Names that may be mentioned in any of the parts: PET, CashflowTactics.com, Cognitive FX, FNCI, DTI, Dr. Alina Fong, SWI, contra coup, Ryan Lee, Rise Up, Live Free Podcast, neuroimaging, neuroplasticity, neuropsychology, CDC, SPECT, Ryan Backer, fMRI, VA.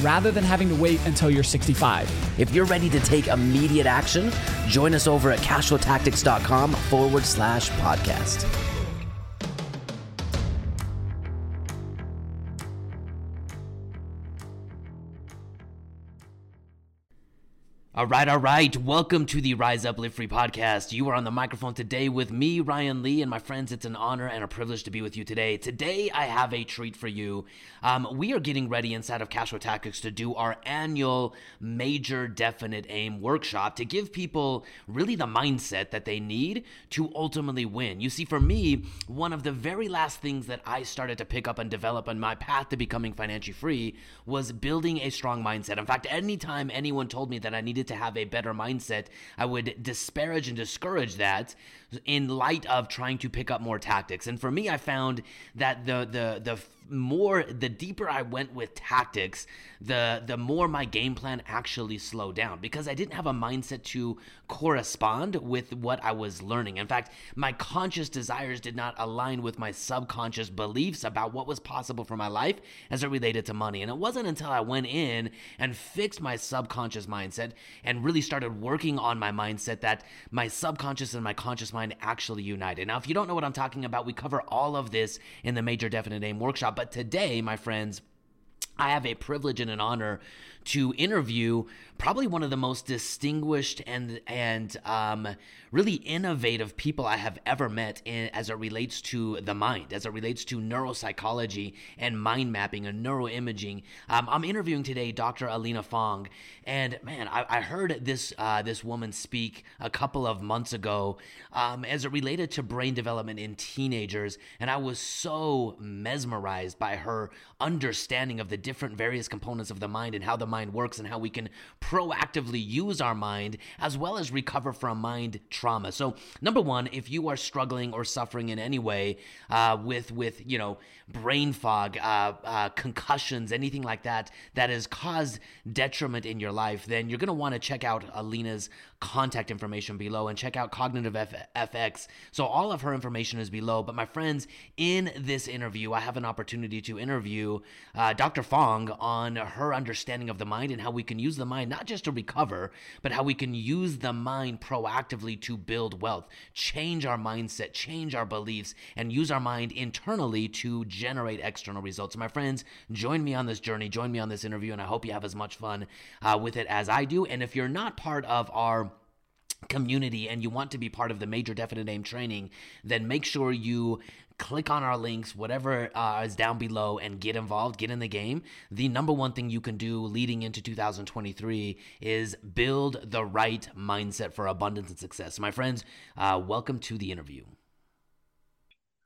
rather than having to wait until you're 65. If you're ready to take immediate action, join us over at CashflowTactics.com/podcast. All right. Welcome to the Rise Up, Live Free Podcast. You are on the microphone today with me, Ryan Lee, and my friends, it's an honor and a privilege to be with you today. Today, I have a treat for you. We are getting ready inside of Cash Flow Tactics to do our annual Major Definite Aim workshop to give people really the mindset that they need to ultimately win. You see, for me, one of the very last things that I started to pick up and develop on my path to becoming financially free was building a strong mindset. In fact, anytime anyone told me that I needed to have a better mindset, I would disparage and discourage that in light of trying to pick up more tactics. And for me, I found that the deeper I went with tactics, the more my game plan actually slowed down because I didn't have a mindset to correspond with what I was learning. In fact, my conscious desires did not align with my subconscious beliefs about what was possible for my life as it related to money. And it wasn't until I went in and fixed my subconscious mindset and really started working on my mindset that my subconscious and my conscious mind actually united. Now, if you don't know what I'm talking about, we cover all of this in the Major Definite Aim workshop. But today, my friends, I have a privilege and an honor to interview probably one of the most distinguished and really innovative people I have ever met as it relates to the mind, as it relates to neuropsychology and mind mapping and neuroimaging. I'm interviewing today Dr. Alina Fong, and man, I heard this woman speak a couple of months ago as it related to brain development in teenagers, and I was so mesmerized by her understanding of the different various components of the mind and how the mind works and how we can proactively use our mind as well as recover from mind trauma. So number one, if you are struggling or suffering in any way with brain fog, concussions, anything like that, that has caused detriment in your life, then you're going to want to check out Alina's contact information below and check out Cognitive FX. So all of her information is below. But my friends, in this interview, I have an opportunity to interview Dr. Fong on her understanding of the mind and how we can use the mind not just to recover, but how we can use the mind proactively to build wealth, change our mindset, change our beliefs, and use our mind internally to generate external results. So my friends, join me on this journey, join me on this interview, and I hope you have as much fun with it as I do. And if you're not part of our community and you want to be part of the Major Definite Aim training, then make sure you click on our links, whatever is down below, and get involved, get in the game. The number one thing you can do leading into 2023 is build the right mindset for abundance and success. So my friends, welcome to the interview.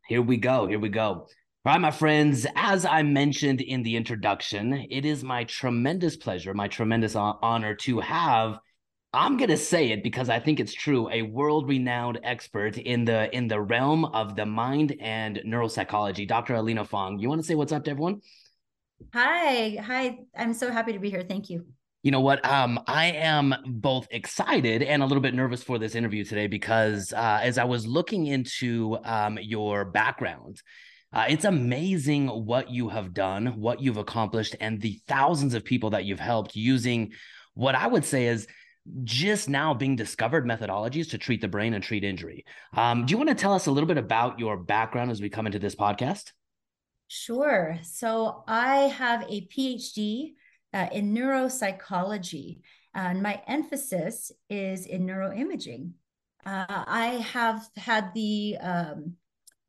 Here we go. All right, my friends, as I mentioned in the introduction, it is my tremendous pleasure, my tremendous honor to have, I'm going to say it because I think it's true, a world-renowned expert in the realm of the mind and neuropsychology, Dr. Alina Fong. You want to say what's up to everyone? Hi. I'm so happy to be here. Thank you. You know what? I am both excited and a little bit nervous for this interview today because as I was looking into your background, it's amazing what you have done, what you've accomplished, and the thousands of people that you've helped using what I would say is just now being discovered methodologies to treat the brain and treat injury. Do you want to tell us a little bit about your background as we come into this podcast? Sure. So I have a PhD in neuropsychology, and my emphasis is in neuroimaging. I have had the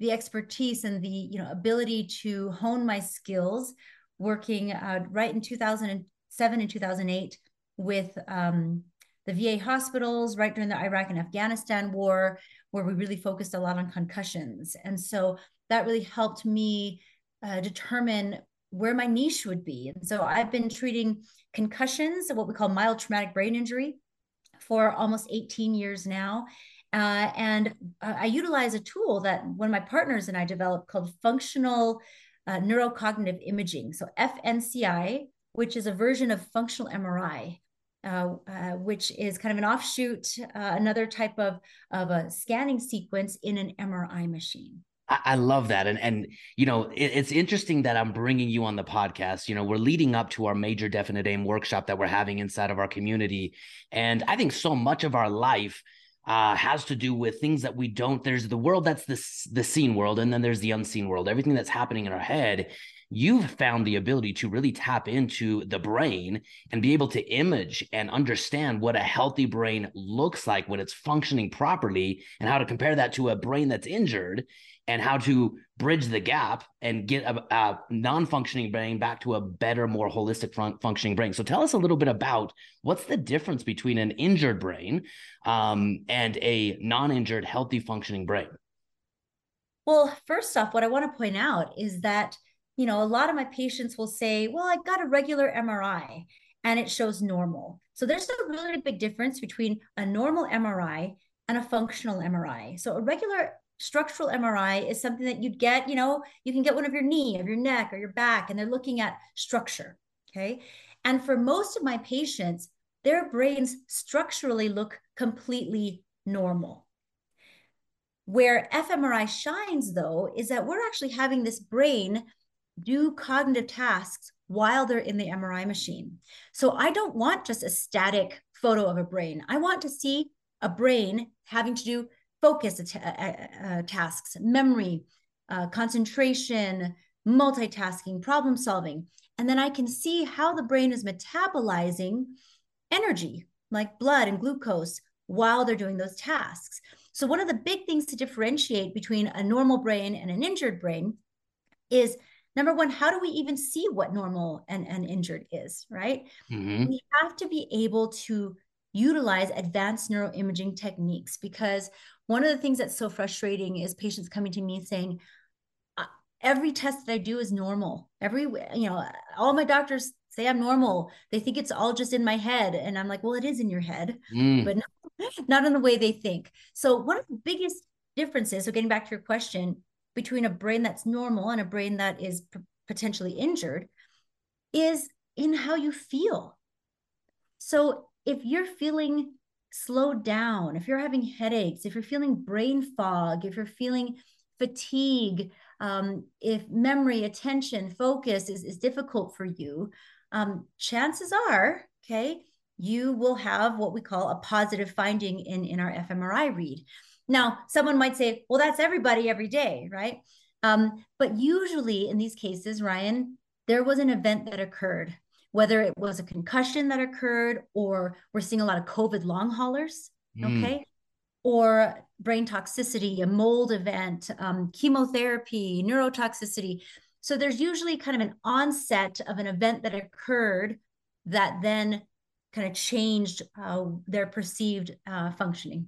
expertise and the ability to hone my skills working right in 2007 and 2008 with the VA hospitals right during the Iraq and Afghanistan war, where we really focused a lot on concussions. And so that really helped me determine where my niche would be. And so I've been treating concussions, what we call mild traumatic brain injury, for almost 18 years now. And I utilize a tool that one of my partners and I developed called functional neurocognitive imaging. So FNCI, which is a version of functional MRI, which is kind of an offshoot, another type of a scanning sequence in an MRI machine. I love that. And you know, it's interesting that I'm bringing you on the podcast. You know, we're leading up to our major definite aim workshop that we're having inside of our community. And I think so much of our life has to do with things that we don't. There's the world that's the seen world, and then there's the unseen world, everything that's happening in our head. You've found the ability to really tap into the brain and be able to image and understand what a healthy brain looks like when it's functioning properly, and how to compare that to a brain that's injured, and how to bridge the gap and get a non-functioning brain back to a better, more holistic functioning brain. So tell us a little bit about what's the difference between an injured brain and a non-injured, healthy functioning brain? Well, first off, what I want to point out is that, you know, a lot of my patients will say, well, I got a regular MRI and it shows normal. So there's a really big difference between a normal MRI and a functional MRI. So a regular structural MRI is something that you'd get, you know, you can get one of your knee, of your neck, or your back, and they're looking at structure, okay? And for most of my patients, their brains structurally look completely normal. Where fMRI shines, though, is that we're actually having this brain do cognitive tasks while they're in the MRI machine. So I don't want just a static photo of a brain. I want to see a brain having to do focus tasks, memory, concentration, multitasking, problem solving. And then I can see how the brain is metabolizing energy like blood and glucose while they're doing those tasks. So one of the big things to differentiate between a normal brain and an injured brain is, number one, how do we even see what normal and injured is, right? Mm-hmm. We have to be able to utilize advanced neuroimaging techniques, because one of the things that's so frustrating is patients coming to me saying, every test that I do is normal. You know, all my doctors say I'm normal. They think it's all just in my head. And I'm like, well, it is in your head, but not in the way they think. So one of the biggest differences, so getting back to your question, between a brain that's normal and a brain that is potentially injured is in how you feel. So if you're feeling slowed down, if you're having headaches, if you're feeling brain fog, if you're feeling fatigue, if memory, attention, focus is difficult for you, chances are, okay, you will have what we call a positive finding in our fMRI read. Now, someone might say, well, that's everybody every day, right? But usually in these cases, Ryan, there was an event that occurred, whether it was a concussion that occurred, or we're seeing a lot of COVID long haulers, okay? Or brain toxicity, a mold event, chemotherapy, neurotoxicity. So there's usually kind of an onset of an event that occurred that then kind of changed their perceived functioning.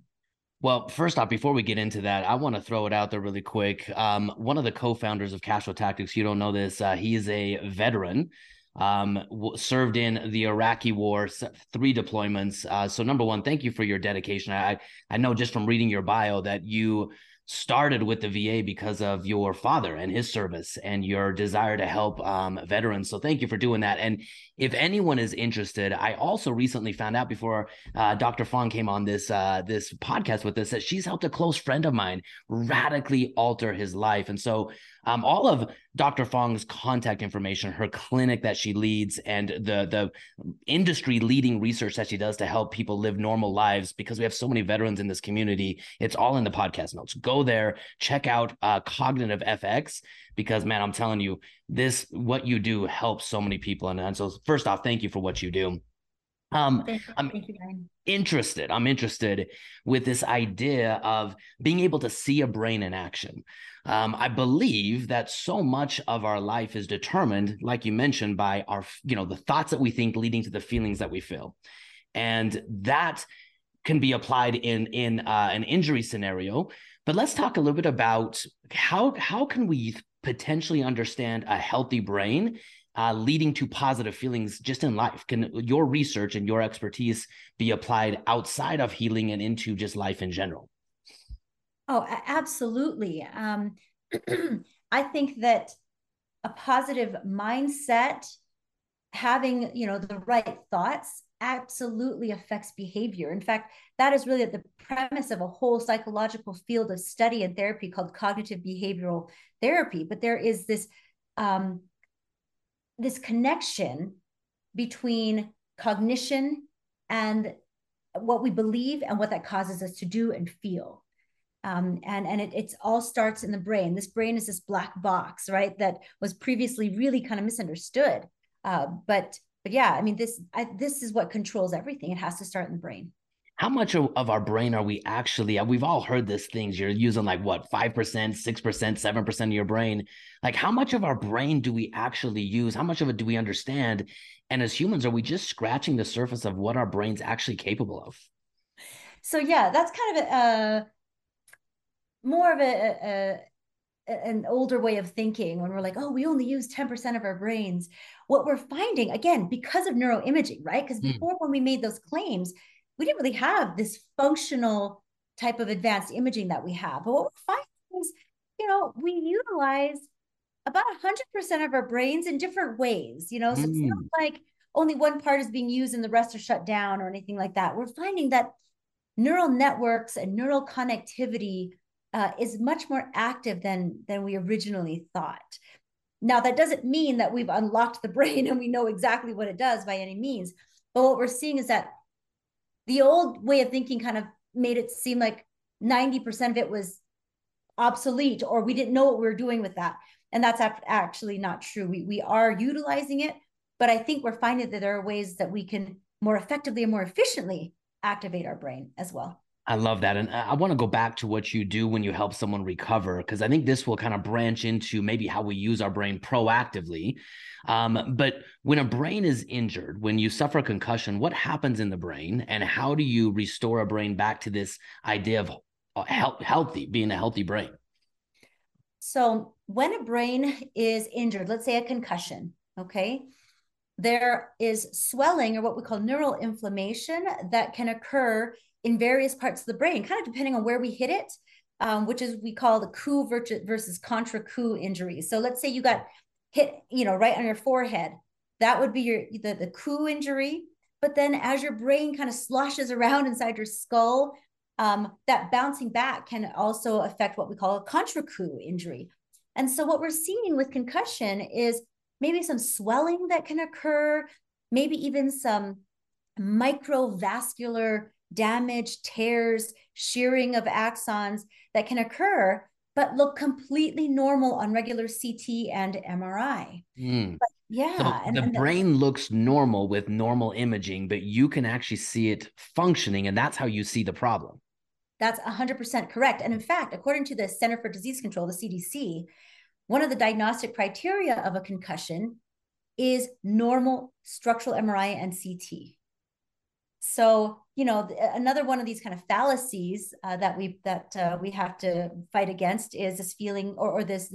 Well, first off, before we get into that, I want to throw it out there really quick. One of the co-founders of Cashflow Tactics, you don't know this, he is a veteran, served in the Iraqi war, 3 deployments. So number one, thank you for your dedication. I know just from reading your bio that you started with the VA because of your father and his service and your desire to help veterans. So thank you for doing that. And if anyone is interested, I also recently found out before Dr. Fong came on this podcast with us that she's helped a close friend of mine radically alter his life. And so all of Dr. Fong's contact information, her clinic that she leads, and the industry-leading research that she does to help people live normal lives, because we have so many veterans in this community, it's all in the podcast notes. Go there, check out Cognitive FX, because, man, I'm telling you, this what you do helps so many people. And so first off, thank you for what you do. I'm interested with this idea of being able to see a brain in action. I believe that so much of our life is determined, like you mentioned, by our, you know, the thoughts that we think leading to the feelings that we feel. And that can be applied in an injury scenario. But let's talk a little bit about how can we potentially understand a healthy brain, leading to positive feelings just in life? Can your research and your expertise be applied outside of healing and into just life in general? Oh, absolutely. I think that a positive mindset, having, you know, the right thoughts absolutely affects behavior. In fact, that is really at the premise of a whole psychological field of study and therapy called cognitive behavioral therapy. But there is this, this connection between cognition and what we believe and what that causes us to do and feel. And it all starts in the brain. This brain is this black box, right? That was previously really kind of misunderstood. But yeah, I mean, this is what controls everything. It has to start in the brain. How much of our brain are we actually, we've all heard these things, you're using like what, 5%, 6%, 7% of your brain. Like how much of our brain do we actually use? How much of it do we understand? And as humans, are we just scratching the surface of what our brain's actually capable of? So yeah, that's kind of more of an older way of thinking when we're like, oh, we only use 10% of our brains. What we're finding, again, because of neuroimaging, right? Because before when we made those claims, we didn't really have this functional type of advanced imaging that we have. But what we're finding is, you know, we utilize about 100% of our brains in different ways, you know, so it's not like only one part is being used and the rest are shut down or anything like that. We're finding that neural networks and neural connectivity is much more active than we originally thought. Now, that doesn't mean that we've unlocked the brain and we know exactly what it does by any means. But what we're seeing is that the old way of thinking kind of made it seem like 90% of it was obsolete or we didn't know what we were doing with that. And that's actually not true. We are utilizing it, but I think we're finding that there are ways that we can more effectively and more efficiently activate our brain as well. I love that. And I want to go back to what you do when you help someone recover, because I think this will kind of branch into maybe how we use our brain proactively. But when a brain is injured, when you suffer a concussion, what happens in the brain and how do you restore a brain back to this idea of being a healthy brain? So when a brain is injured, let's say a concussion, okay, there is swelling or what we call neural inflammation that can occur in various parts of the brain, kind of depending on where we hit it, which is we call the coup versus contra coup injury. So let's say you got hit, you know, right on your forehead, that would be the coup injury. But then as your brain kind of sloshes around inside your skull, that bouncing back can also affect what we call a contra coup injury. And so what we're seeing with concussion is maybe some swelling that can occur, maybe even some microvascular damage, tears, shearing of axons that can occur, but look completely normal on regular CT and MRI. But yeah. So the brain looks normal with normal imaging, but you can actually see it functioning. And that's how you see the problem. That's 100% correct. And in fact, according to the Center for Disease Control, the CDC, one of the diagnostic criteria of a concussion is normal structural MRI and CT. So, you know, another one of these kind of fallacies that we have to fight against is this feeling or this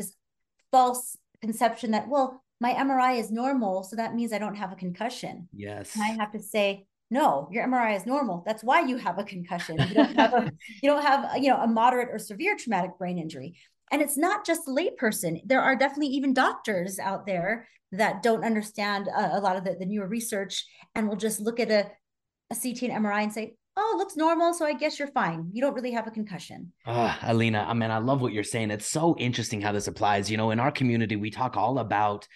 false conception that, well, my MRI is normal, so that means I don't have a concussion. Yes. And I have to say, no, your MRI is normal. That's why you have a concussion. You don't have a moderate or severe traumatic brain injury. And it's not just the layperson. There are definitely even doctors out there that don't understand a lot of the newer research and will just look at a CT and MRI and say, oh, it looks normal, so I guess you're fine. You don't really have a concussion. Alina, I mean, I love what you're saying. It's so interesting how this applies. You know, in our community, we talk all about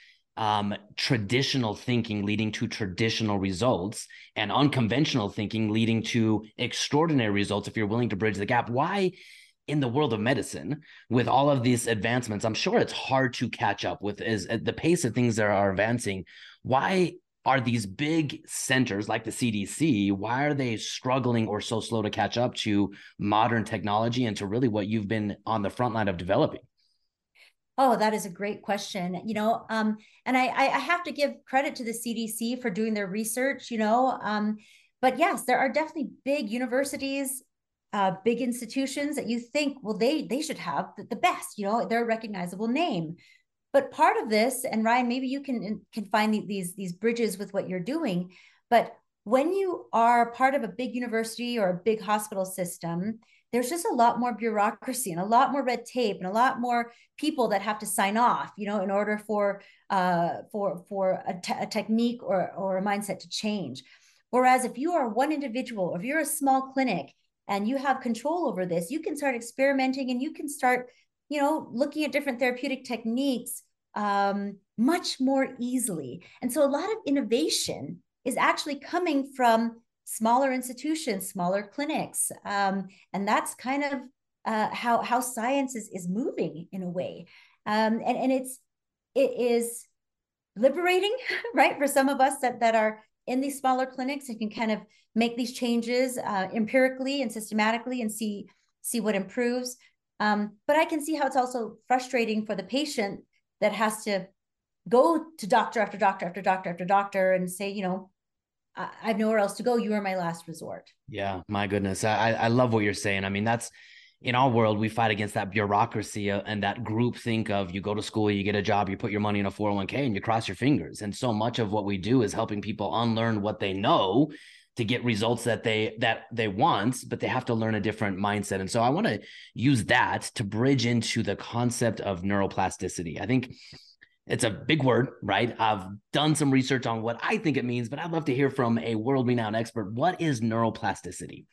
traditional thinking leading to traditional results and unconventional thinking leading to extraordinary results if you're willing to bridge the gap. Why? In the world of medicine, with all of these advancements, I'm sure it's hard to catch up with at the pace of things that are advancing. Why are these big centers like the CDC, why are they struggling or so slow to catch up to modern technology and to really what you've been on the front line of developing? Oh, that is a great question. You know, and I have to give credit to the CDC for doing their research, you know, but yes, there are definitely big universities, big institutions that you think, well, they should have the best, you know, their recognizable name. But part of this, and Ryan, maybe you can find these bridges with what you're doing, but when you are part of a big university or a big hospital system, there's just a lot more bureaucracy and a lot more red tape and a lot more people that have to sign off, you know, in order for a technique or a mindset to change. Whereas if you are one individual, or if you're a small clinic and you have control over this, you can start experimenting and you can start, you know, looking at different therapeutic techniques much more easily. And so a lot of innovation is actually coming from smaller institutions, smaller clinics. And that's kind of how science is moving in a way. And it is liberating, right? For some of us that are in these smaller clinics and can kind of make these changes empirically and systematically and see what improves. But I can see how it's also frustrating for the patient that has to go to doctor after doctor after doctor after doctor and say, you know, I have nowhere else to go. You are my last resort. Yeah, my goodness. I love what you're saying. I mean, that's in our world, we fight against that bureaucracy and that group think of you go to school, you get a job, you put your money in a 401k and you cross your fingers. And so much of what we do is helping people unlearn what they know to get results that they want, but they have to learn a different mindset. And so I want to use that to bridge into the concept of neuroplasticity. I think it's a big word, right? I've done some research on what I think it means, but I'd love to hear from a world-renowned expert. What is neuroplasticity?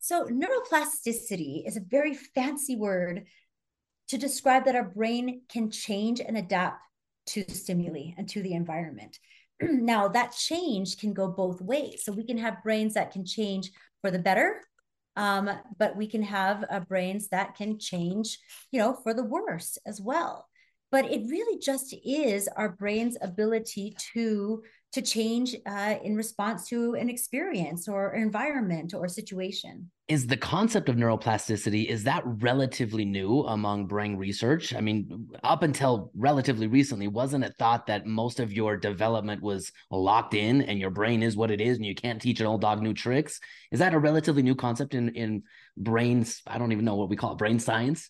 So neuroplasticity is a very fancy word to describe that our brain can change and adapt to stimuli and to the environment. Now, that change can go both ways. So we can have brains that can change for the better, but we can have brains that can change, you know, for the worse as well. But it really just is our brain's ability to change in response to an experience or environment or situation. Is the concept of neuroplasticity, is that relatively new among brain research? I mean, up until relatively recently, wasn't it thought that most of your development was locked in and your brain is what it is and you can't teach an old dog new tricks? Is that a relatively new concept in brains? I don't even know what we call it, brain science?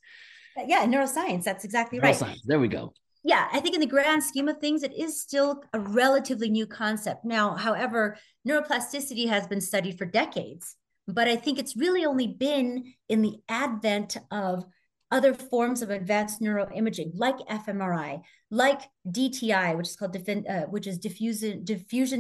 Yeah, neuroscience. That's exactly right. Neuroscience. There we go. Yeah, I think in the grand scheme of things, it is still a relatively new concept. Now, however, neuroplasticity has been studied for decades, but I think it's really only been in the advent of other forms of advanced neuroimaging, like fMRI, like DTI, which is called diffusion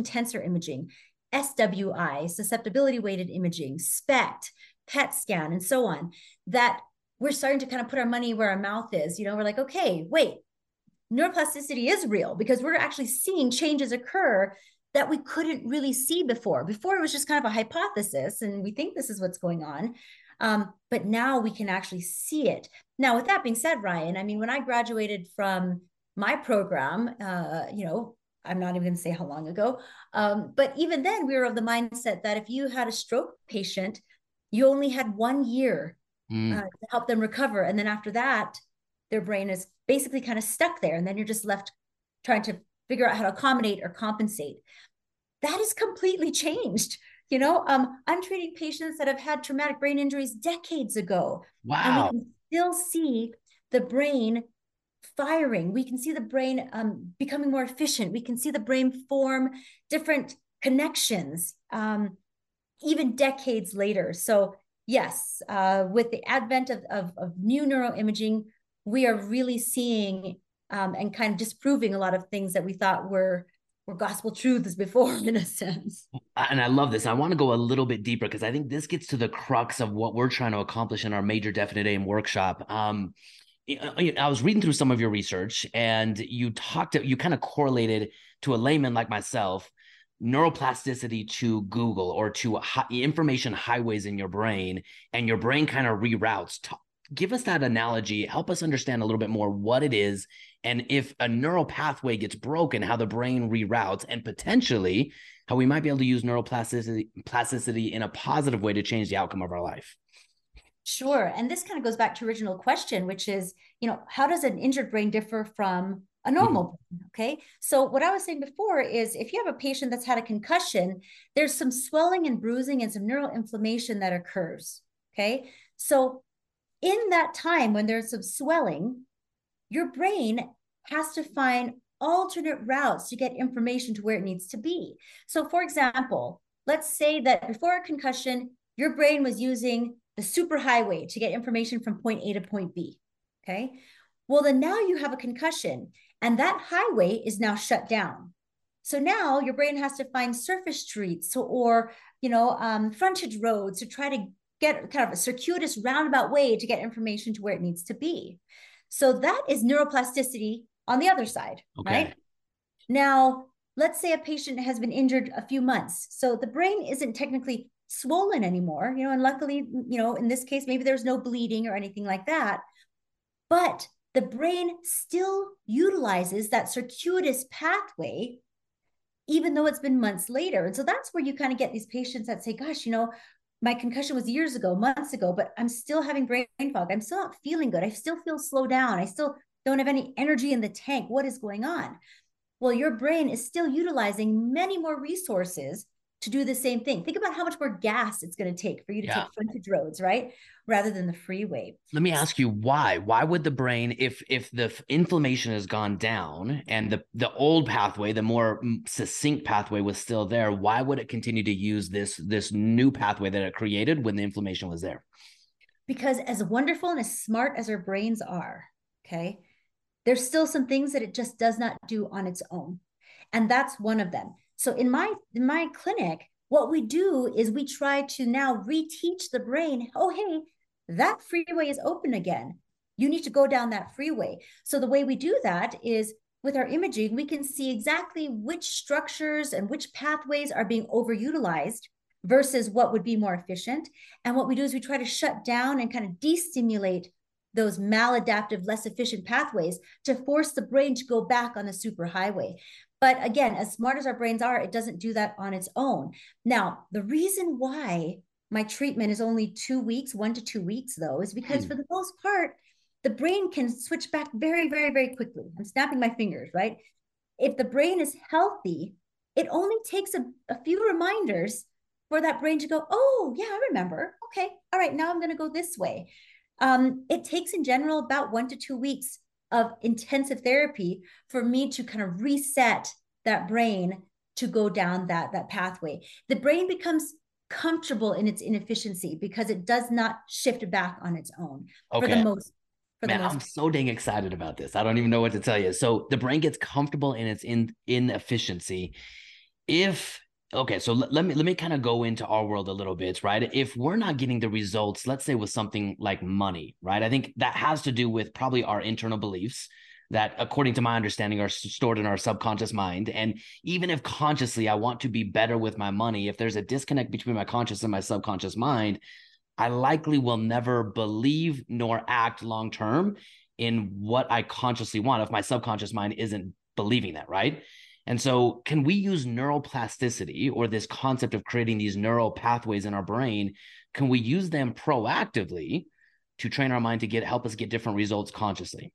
tensor imaging, SWI, susceptibility-weighted imaging, SPECT, PET scan, and so on, that we're starting to kind of put our money where our mouth is. You know, we're like, okay, wait, neuroplasticity is real because we're actually seeing changes occur that we couldn't really see before. Before it was just kind of a hypothesis and we think this is what's going on. But now we can actually see it. Now, with that being said, Ryan, I mean, when I graduated from my program, you know, I'm not even going to say how long ago, but even then we were of the mindset that if you had a stroke patient, you only had 1 year to help them recover. And then after that, their brain is basically kind of stuck there. And then you're just left trying to figure out how to accommodate or compensate. That is completely changed. You know, I'm treating patients that have had traumatic brain injuries decades ago. Wow. And we can still see the brain firing. We can see the brain becoming more efficient. We can see the brain form different connections, even decades later. So yes, with the advent of new neuroimaging, we are really seeing and kind of disproving a lot of things that we thought were gospel truths before, in a sense. And I love this. I want to go a little bit deeper because I think this gets to the crux of what we're trying to accomplish in our major definite aim workshop. I was reading through some of your research and you kind of correlated to a layman like myself neuroplasticity to Google or to information highways in your brain, and your brain kind of reroutes. Give us that analogy. Help us understand a little bit more what it is and if a neural pathway gets broken, how the brain reroutes and potentially how we might be able to use neuroplasticity in a positive way to change the outcome of our life. Sure. And this kind of goes back to original question, which is, you know, how does an injured brain differ from a normal brain, okay? So what I was saying before is if you have a patient that's had a concussion, there's some swelling and bruising and some neural inflammation that occurs, okay? So in that time when there's some swelling, your brain has to find alternate routes to get information to where it needs to be. So for example, let's say that before a concussion, your brain was using the superhighway to get information from point A to point B, okay? Well, then now you have a concussion and that highway is now shut down. So now your brain has to find surface streets or frontage roads to try to get kind of a circuitous roundabout way to get information to where it needs to be. So that is neuroplasticity on the other side, okay. Right? Now, let's say a patient has been injured a few months. So the brain isn't technically swollen anymore, and luckily, in this case, maybe there's no bleeding or anything like that, but the brain still utilizes that circuitous pathway, even though it's been months later. And so that's where you kind of get these patients that say, gosh, my concussion was years ago, months ago, but I'm still having brain fog. I'm still not feeling good. I still feel slowed down. I still don't have any energy in the tank. What is going on? Well, your brain is still utilizing many more resources to do the same thing. Think about how much more gas it's going to take for you to take frontage roads, right? Rather than the freeway. Let me ask you why. Why would the brain, if the inflammation has gone down and the old pathway, the more succinct pathway was still there, why would it continue to use this new pathway that it created when the inflammation was there? Because as wonderful and as smart as our brains are, okay, there's still some things that it just does not do on its own. And that's one of them. So in my clinic, what we do is we try to now reteach the brain, oh, hey, that freeway is open again. You need to go down that freeway. So the way we do that is with our imaging, we can see exactly which structures and which pathways are being overutilized versus what would be more efficient. And what we do is we try to shut down and kind of destimulate those maladaptive, less efficient pathways to force the brain to go back on the superhighway. But again, as smart as our brains are, it doesn't do that on its own. Now, the reason why my treatment is only 2 weeks, 1 to 2 weeks though, is because for the most part, the brain can switch back very, very, very quickly. I'm snapping my fingers, right? If the brain is healthy, it only takes a few reminders for that brain to go, oh yeah, I remember. Okay, all right, now I'm gonna go this way. It takes in general about 1 to 2 weeks of intensive therapy for me to kind of reset that brain to go down that pathway. The brain becomes comfortable in its inefficiency because it does not shift back on its own for the most. I'm so dang excited about this. I don't even know what to tell you. So the brain gets comfortable in its inefficiency. So let me kind of go into our world a little bit, right? If we're not getting the results, let's say with something like money, right? I think that has to do with probably our internal beliefs that, according to my understanding, are stored in our subconscious mind. And even if consciously I want to be better with my money, if there's a disconnect between my conscious and my subconscious mind, I likely will never believe nor act long-term in what I consciously want if my subconscious mind isn't believing that, right? And so can we use neuroplasticity or this concept of creating these neural pathways in our brain? Can we use them proactively to train our mind to help us get different results consciously?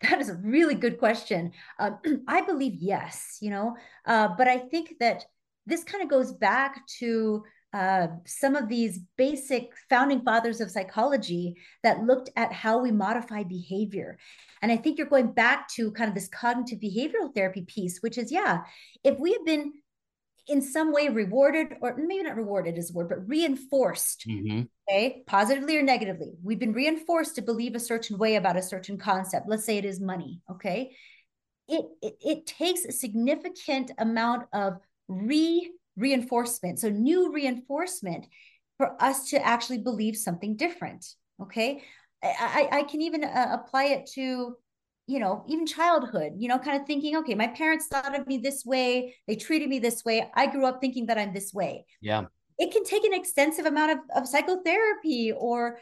That is a really good question. I believe yes, but I think that this kind of goes back to some of these basic founding fathers of psychology that looked at how we modify behavior. And I think you're going back to kind of this cognitive behavioral therapy piece, which is, if we have been in some way rewarded, or maybe not rewarded is the word, but reinforced, okay, positively or negatively, we've been reinforced to believe a certain way about a certain concept. Let's say it is money, okay? It takes a significant amount of reinforcement. So new reinforcement for us to actually believe something different. Okay. I can even apply it to, even childhood, kind of thinking, okay, my parents thought of me this way. They treated me this way. I grew up thinking that I'm this way. Yeah. It can take an extensive amount of psychotherapy or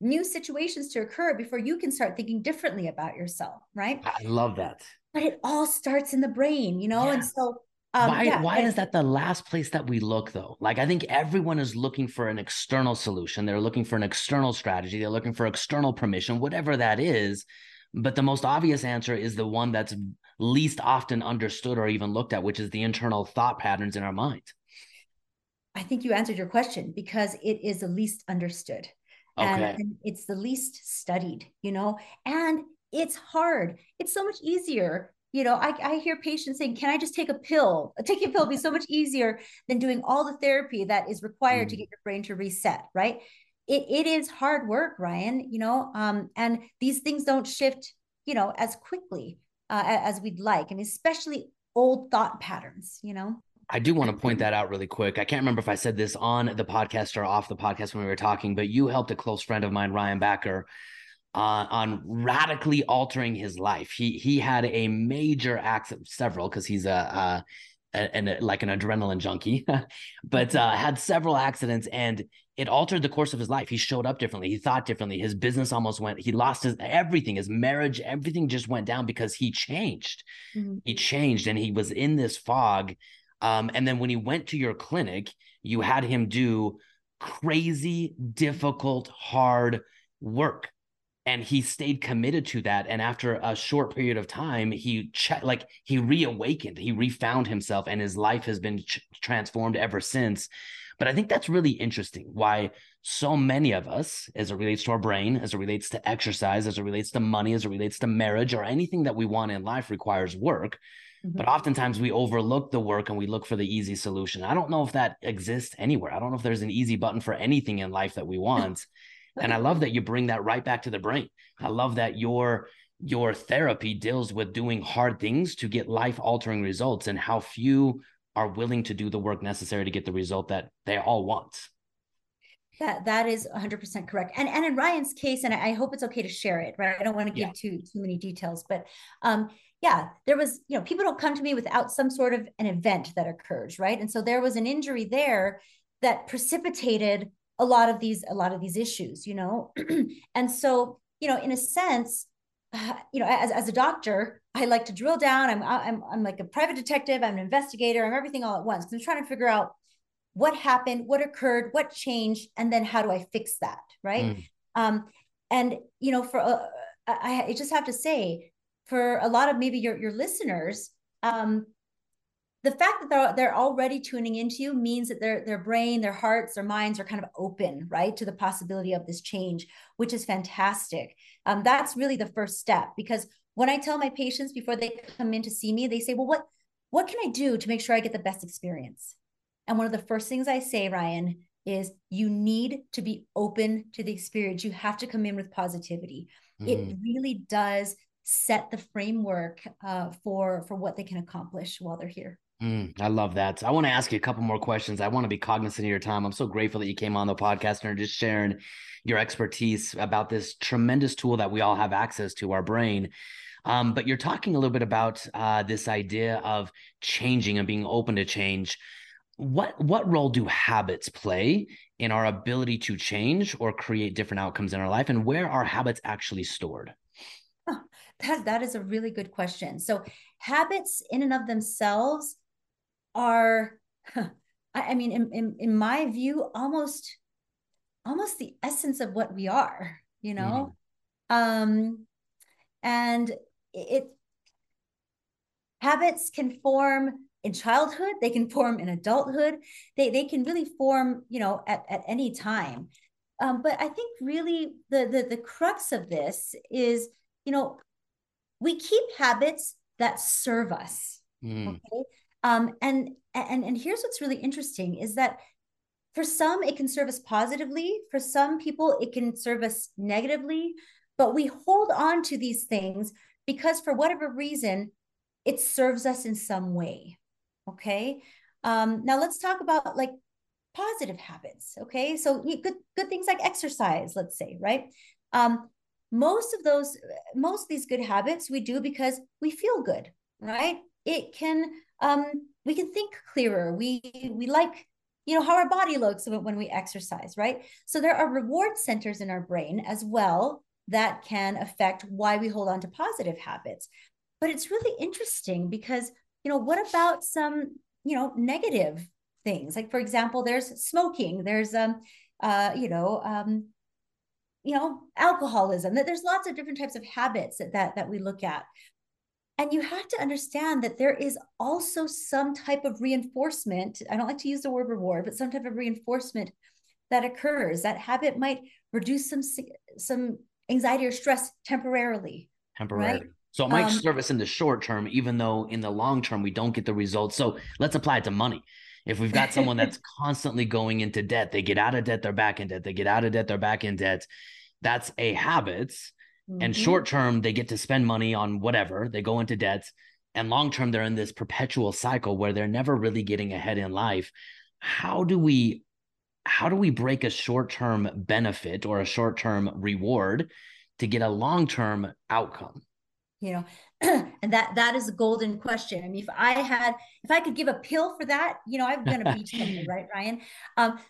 new situations to occur before you can start thinking differently about yourself. Right. I love that. But it all starts in the brain, Yeah. And so why is that the last place that we look though? Like, I think everyone is looking for an external solution. They're looking for an external strategy. They're looking for external permission, whatever that is. But the most obvious answer is the one that's least often understood or even looked at, which is the internal thought patterns in our mind. I think you answered your question because it is the least understood and it's the least studied, and It's hard. It's so much easier. You know, I hear patients saying, can I just take a pill? Taking a pill would be so much easier than doing all the therapy that is required to get your brain to reset, right? It is hard work, Ryan, you know, and these things don't shift, you know, as quickly as we'd like. I mean, especially old thought patterns, you know. I do want to point that out really quick. I can't remember if I said this on the podcast or off the podcast when we were talking, but you helped a close friend of mine, Ryan Backer, on radically altering his life. He had a major accident, several, because he's like an adrenaline junkie, but had several accidents, and it altered the course of his life. He showed up differently. He thought differently. His business almost went, he lost everything, his marriage, everything just went down because he changed. Mm-hmm. He changed, and he was in this fog. And then when he went to your clinic, you had him do crazy, difficult, hard work. And he stayed committed to that. And after a short period of time, he reawakened, he refound himself, and his life has been transformed ever since. But I think that's really interesting, why so many of us, as it relates to our brain, as it relates to exercise, as it relates to money, as it relates to marriage, or anything that we want in life, requires work. Mm-hmm. But oftentimes we overlook the work and we look for the easy solution. I don't know if that exists anywhere. I don't know if there's an easy button for anything in life that we want. And I love that you bring that right back to the brain. I love that your therapy deals with doing hard things to get life-altering results, and how few are willing to do the work necessary to get the result that they all want. That is 100% correct. And in Ryan's case, and I hope it's okay to share it, right? I don't want to give too many details, but yeah, there was, you know, people don't come to me without some sort of an event that occurs, right? And so there was an injury there that precipitated a lot of these issues, you know? And so, you know, in a sense, you know, as a doctor, I like to drill down. I'm like a private detective. I'm an investigator. I'm everything all at once. I'm trying to figure out what happened, what occurred, what changed, and then how do I fix that? Right. And, you know, for, I just have to say, for a lot of maybe your listeners, the fact that they're already tuning into you means that their brain, their hearts, their minds are kind of open, right, to the possibility of this change, which is fantastic. That's really the first step, because when I tell my patients before they come in to see me, they say, well, what can I do to make sure I get the best experience? And one of the first things I say, Ryan, is you need to be open to the experience. You have to come in with positivity. Mm-hmm. It really does set the framework for what they can accomplish while they're here. I love that. So I want to ask you a couple more questions. I want to be cognizant of your time. I'm so grateful that you came on the podcast and are just sharing your expertise about this tremendous tool that we all have access to, our brain. But you're talking a little bit about this idea of changing and being open to change. What role do habits play in our ability to change or create different outcomes in our life? And where are habits actually stored? Oh, that is a really good question. So habits in and of themselves are, I mean, in my view, almost the essence of what we are, you know? Mm-hmm. And habits can form in childhood, they can form in adulthood, they can really form, you know, at any time. But I think really the crux of this is, you know, we keep habits that serve us. Mm. Okay. And here's what's really interesting is that for some, it can serve us positively. For some people, it can serve us negatively, but we hold on to these things because for whatever reason, it serves us in some way. Okay. Now let's talk about like positive habits. Okay. So good things like exercise, let's say, right? Most of these good habits we do because we feel good, right? It can, we can think clearer. We like, you know, how our body looks when we exercise, right? So there are reward centers in our brain as well that can affect why we hold on to positive habits. But it's really interesting because, you know, what about some, you know, negative things? Like, for example, there's smoking, there's, you know, alcoholism, that there's lots of different types of habits that we look at. And you have to understand that there is also some type of reinforcement. I don't like to use the word reward, but some type of reinforcement that occurs. That habit might reduce some anxiety or stress temporarily, temporary. Right? So it might serve us in the short term, even though in the long term, we don't get the results. So let's apply it to money. If we've got someone that's constantly going into debt, they get out of debt, they're back in debt, they get out of debt, they're back in debt. That's a habit. Mm-hmm. And short term, they get to spend money on whatever, they go into debt. And long term, they're in this perpetual cycle where they're never really getting ahead in life. How do we break a short-term benefit or a short-term reward to get a long-term outcome? You know, and that is a golden question. I mean, if I could give a pill for that, you know, I'm going to be tempted, right, Ryan?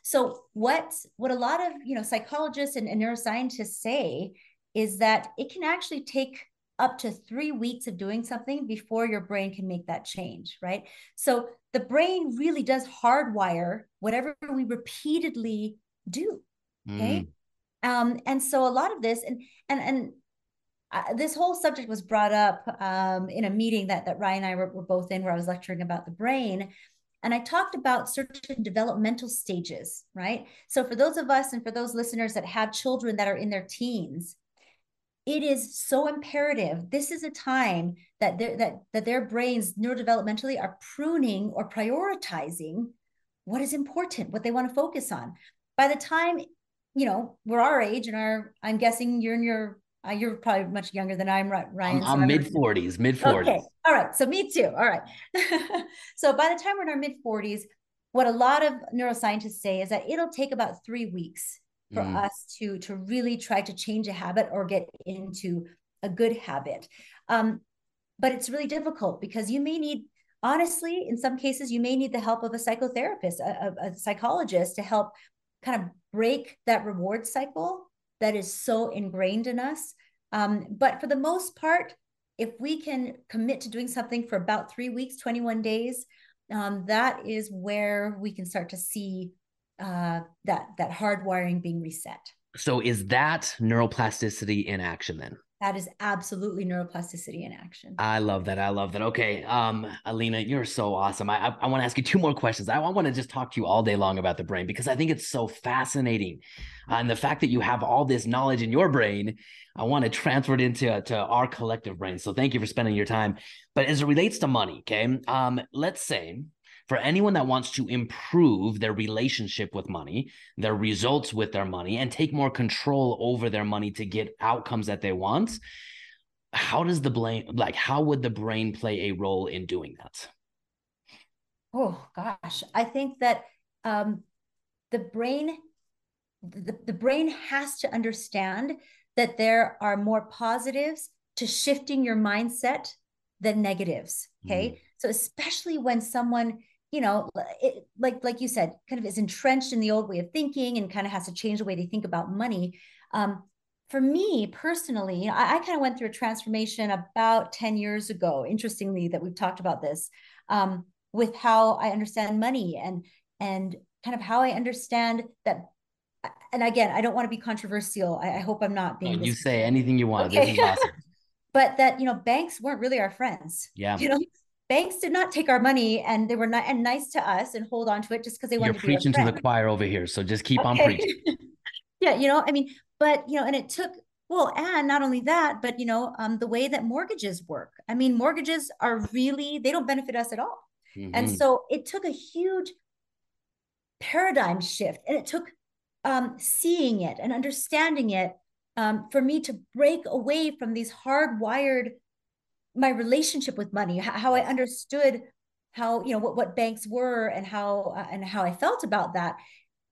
So what a lot of, you know, psychologists and neuroscientists say is that it can actually take up to 3 weeks of doing something before your brain can make that change, right? So the brain really does hardwire whatever we repeatedly do, okay? And so a lot of this, and this whole subject was brought up in a meeting that Ryan and I were both in, where I was lecturing about the brain. And I talked about certain developmental stages, right? So for those of us and for those listeners that have children that are in their teens, it is so imperative. This is a time that their brains neurodevelopmentally are pruning or prioritizing what is important, what they want to focus on. By the time, you know, we're our age, and I'm guessing you're in you're probably much younger than I am, right, Ryan? I'm mid 40s. Okay. All right. So me too. All right. So by the time we're in our mid 40s, what a lot of neuroscientists say is that it'll take about 3 weeks for us to really try to change a habit or get into a good habit. But it's really difficult because you may need, honestly, in some cases, you may need the help of a psychotherapist, a psychologist, to help kind of break that reward cycle that is so ingrained in us. But for the most part, if we can commit to doing something for about 3 weeks, 21 days, that is where we can start to see that hardwiring being reset. So is that neuroplasticity in action then? That is absolutely neuroplasticity in action. I love that. Okay. Alina, you're so awesome. I want to ask you two more questions. I want to just talk to you all day long about the brain, because I think it's so fascinating. And the fact that you have all this knowledge in your brain, I want to transfer it into our collective brain. So thank you for spending your time. But as it relates to money, okay, let's say, for anyone that wants to improve their relationship with money, their results with their money, and take more control over their money to get outcomes that they want, how would the brain play a role in doing that? Oh gosh, I think that the brain has to understand that there are more positives to shifting your mindset than negatives. Okay, So especially when someone, you know, like you said, kind of is entrenched in the old way of thinking and kind of has to change the way they think about money. For me personally, I kind of went through a transformation about 10 years ago, interestingly, that we've talked about this, with how I understand money and kind of how I understand that. And again, I don't want to be controversial. I hope I'm not being. No, you say anything you want. Okay. This is awesome. But that, you know, banks weren't really our friends. Yeah. You know? Banks did not take our money, and they were not and nice to us and hold on to it just because they wanted to be. You're preaching to the choir over here, so just keep on preaching. Yeah, you know, I mean, but you know, and it took and not only that, but you know, the way that mortgages work. I mean, mortgages are really, they don't benefit us at all, and so it took a huge paradigm shift, and it took seeing it and understanding it for me to break away from these hardwired. My relationship with money, how I understood how, you know, what banks were and how I felt about that.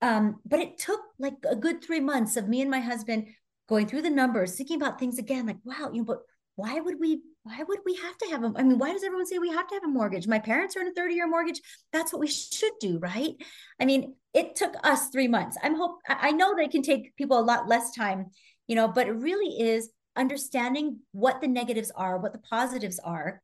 But it took like a good 3 months of me and my husband going through the numbers, thinking about things again, like, wow, you know, but why would we have to have I mean, why does everyone say we have to have a mortgage? My parents are in a 30-year mortgage. That's what we should do, right? I mean, it took us 3 months. I know that it can take people a lot less time, you know, but it really is understanding what the negatives are, what the positives are,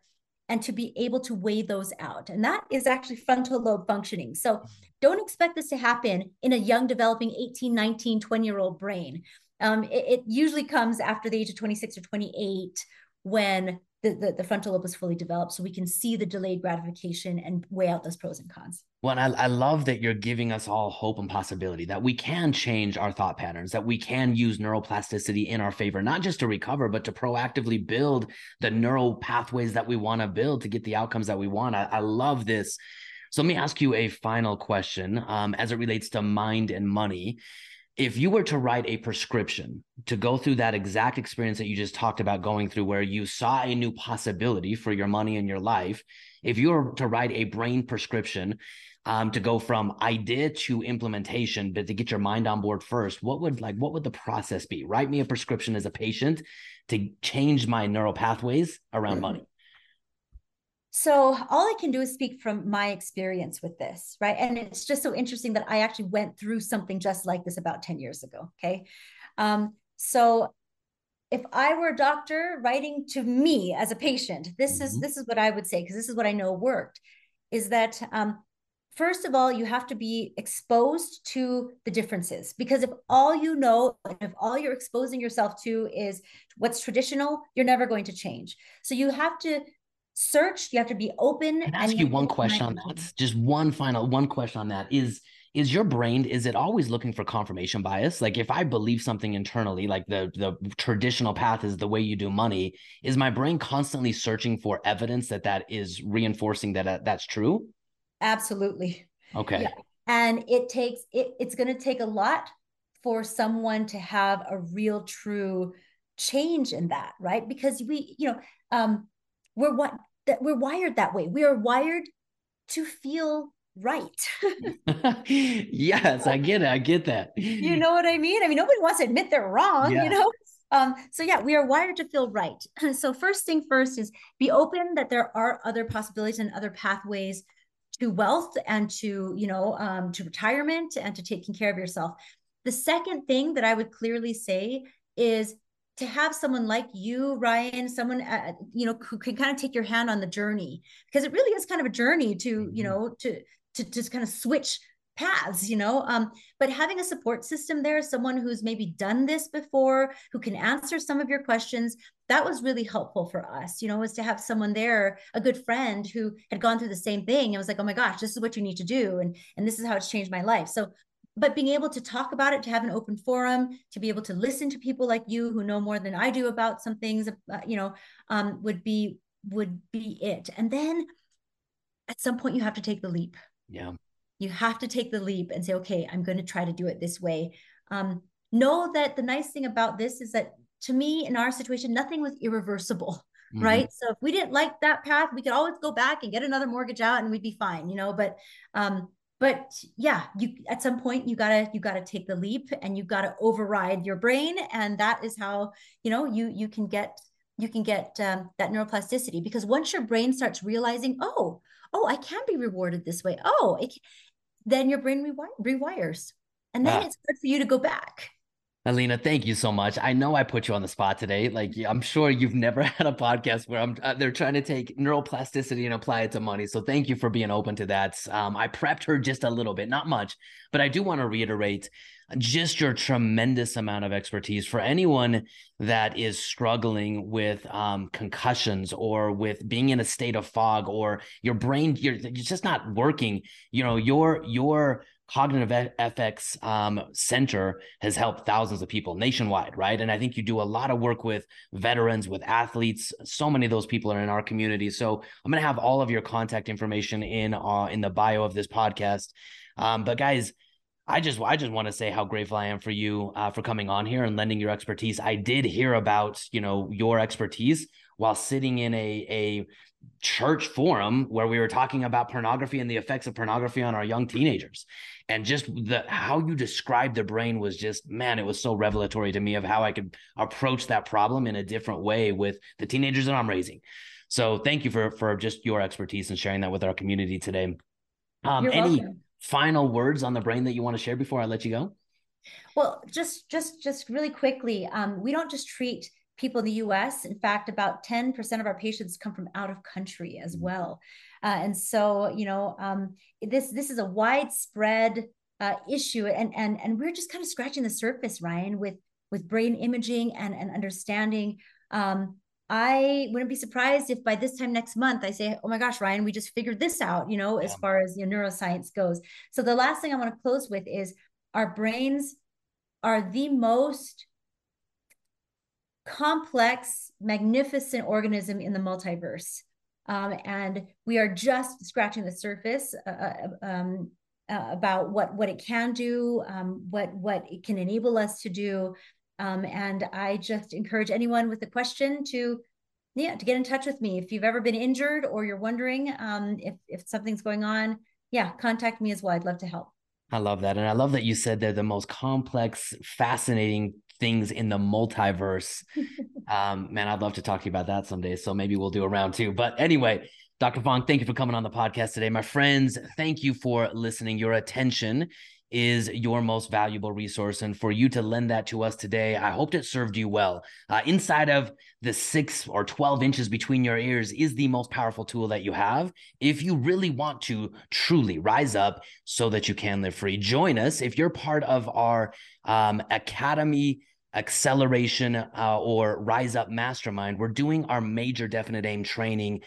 and to be able to weigh those out. And that is actually frontal lobe functioning. So don't expect this to happen in a young, developing 18, 19, 20-year-old brain. It usually comes after the age of 26 or 28 when the frontal lobe is fully developed, so we can see the delayed gratification and weigh out those pros and cons. Well, and I love that you're giving us all hope and possibility that we can change our thought patterns, that we can use neuroplasticity in our favor, not just to recover, but to proactively build the neural pathways that we want to build to get the outcomes that we want. I love this. So let me ask you a final question as it relates to mind and money. If you were to write a prescription to go through that exact experience that you just talked about going through, where you saw a new possibility for your money and your life, if you were to write a brain prescription to go from idea to implementation, but to get your mind on board first, what would the process be? Write me a prescription as a patient to change my neural pathways around money. So all I can do is speak from my experience with this, right? And it's just so interesting that I actually went through something just like this about 10 years ago, okay? So if I were a doctor writing to me as a patient, this is what I would say, because this is what I know worked, is that first of all, you have to be exposed to the differences, because if all you know, and if all you're exposing yourself to is what's traditional, you're never going to change. So you have to search, you have to be open. Can I ask you one question on that? Just one final question on that. Is your brain, is it always looking for confirmation bias? Like if I believe something internally, like the traditional path is the way you do money, is my brain constantly searching for evidence that is reinforcing that that's true? Absolutely. Okay. Yeah. And it's going to take a lot for someone to have a real true change in that, right? Because we're wired that way. We are wired to feel right. Yes, I get it. I get that. You know what I mean? I mean, nobody wants to admit they're wrong, yeah. You know? So yeah, we are wired to feel right. So first thing first is be open that there are other possibilities and other pathways to wealth and to retirement and to taking care of yourself. The second thing that I would clearly say is to have someone like you, Ryan, someone, who can kind of take your hand on the journey, because it really is kind of a journey to just kind of switch paths, but having a support system there, someone who's maybe done this before, who can answer some of your questions. That was really helpful for us, was to have someone there, a good friend who had gone through the same thing. And was like, oh my gosh, this is what you need to do. And this is how it's changed my life. So but being able to talk about it, to have an open forum, to be able to listen to people like you who know more than I do about some things, would be it. And then at some point you have to take the leap. Yeah. You have to take the leap and say, okay, I'm going to try to do it this way. Know that the nice thing about this is that to me, in our situation, nothing was irreversible. Mm-hmm. Right. So if we didn't like that path, we could always go back and get another mortgage out and we'd be fine, But yeah, at some point you gotta take the leap and you gotta override your brain, and that is how you can get that neuroplasticity, because once your brain starts realizing, oh, I can be rewarded this way, then your brain rewires, and then it's good for you to go back. Alina, thank you so much. I know I put you on the spot today. Like, I'm sure you've never had a podcast where they're trying to take neuroplasticity and apply it to money. So thank you for being open to that. I prepped her just a little bit, not much, but I do want to reiterate just your tremendous amount of expertise for anyone that is struggling with concussions or with being in a state of fog, or your brain, you're just not working. Your Cognitive FX Center has helped thousands of people nationwide, right? And I think you do a lot of work with veterans, with athletes. So many of those people are in our community. So I'm going to have all of your contact information in the bio of this podcast. But guys, I just want to say how grateful I am for you for coming on here and lending your expertise. I did hear about, your expertise while sitting in a church forum where we were talking about pornography and the effects of pornography on our young teenagers. And just how you described the brain was just, man, it was so revelatory to me of how I could approach that problem in a different way with the teenagers that I'm raising. So thank you for just your expertise and sharing that with our community today. Any final words on the brain that you want to share before I let you go? Well, just really quickly, we don't just treat people in the US. In fact, about 10% of our patients come from out of country as well. And so, this is a widespread issue. And we're just kind of scratching the surface, Ryan, with brain imaging and understanding I wouldn't be surprised if by this time next month, I say, oh my gosh, Ryan, we just figured this out, you know, as far as your neuroscience goes. So the last thing I want to close with is our brains are the most complex, magnificent organism in the multiverse. And we are just scratching the surface about what it can do, what it can enable us to do. And I just encourage anyone with a question to get in touch with me. If you've ever been injured or you're wondering if something's going on, contact me as well. I'd love to help. I love that. And I love that you said they're the most complex, fascinating things in the multiverse. Man, I'd love to talk to you about that someday. So maybe we'll do a round two. But anyway, Dr. Fong, thank you for coming on the podcast today. My friends, thank you for listening. Your attention is your most valuable resource. And for you to lend that to us today, I hoped it served you well. Inside of the 6 or 12 inches between your ears is the most powerful tool that you have if you really want to truly rise up so that you can live free. Join us if you're part of our Academy Acceleration or Rise Up Mastermind. We're doing our major definite aim training.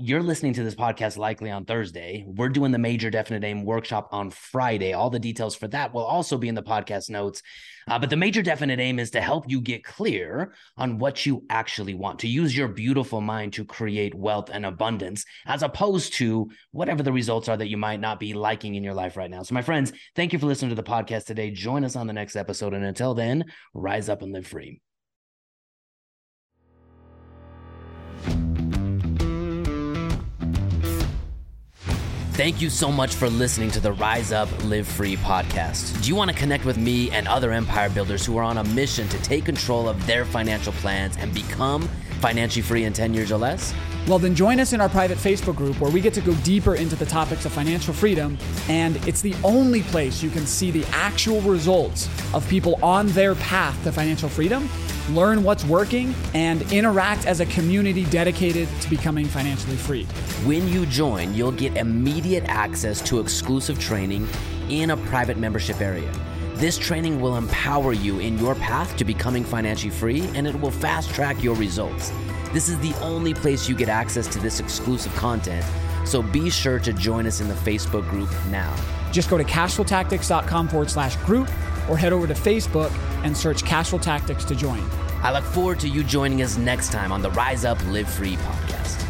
You're listening to this podcast likely on Thursday. We're doing the Major Definite Aim workshop on Friday. All the details for that will also be in the podcast notes. But the Major Definite Aim is to help you get clear on what you actually want, to use your beautiful mind to create wealth and abundance, as opposed to whatever the results are that you might not be liking in your life right now. So my friends, thank you for listening to the podcast today. Join us on the next episode. And until then, rise up and live free. Thank you so much for listening to the Rise Up, Live Free podcast. Do you want to connect with me and other empire builders who are on a mission to take control of their financial plans and become financially free in 10 years or less? Well, then join us in our private Facebook group where we get to go deeper into the topics of financial freedom. And it's the only place you can see the actual results of people on their path to financial freedom, learn what's working, and interact as a community dedicated to becoming financially free. When you join, you'll get immediate access to exclusive training in a private membership area. This training will empower you in your path to becoming financially free, and it will fast track your results. This is the only place you get access to this exclusive content, so be sure to join us in the Facebook group now. Just go to CashflowTactics.com/group or head over to Facebook and search Cashflow Tactics to join. I look forward to you joining us next time on the Rise Up, Live Free podcast.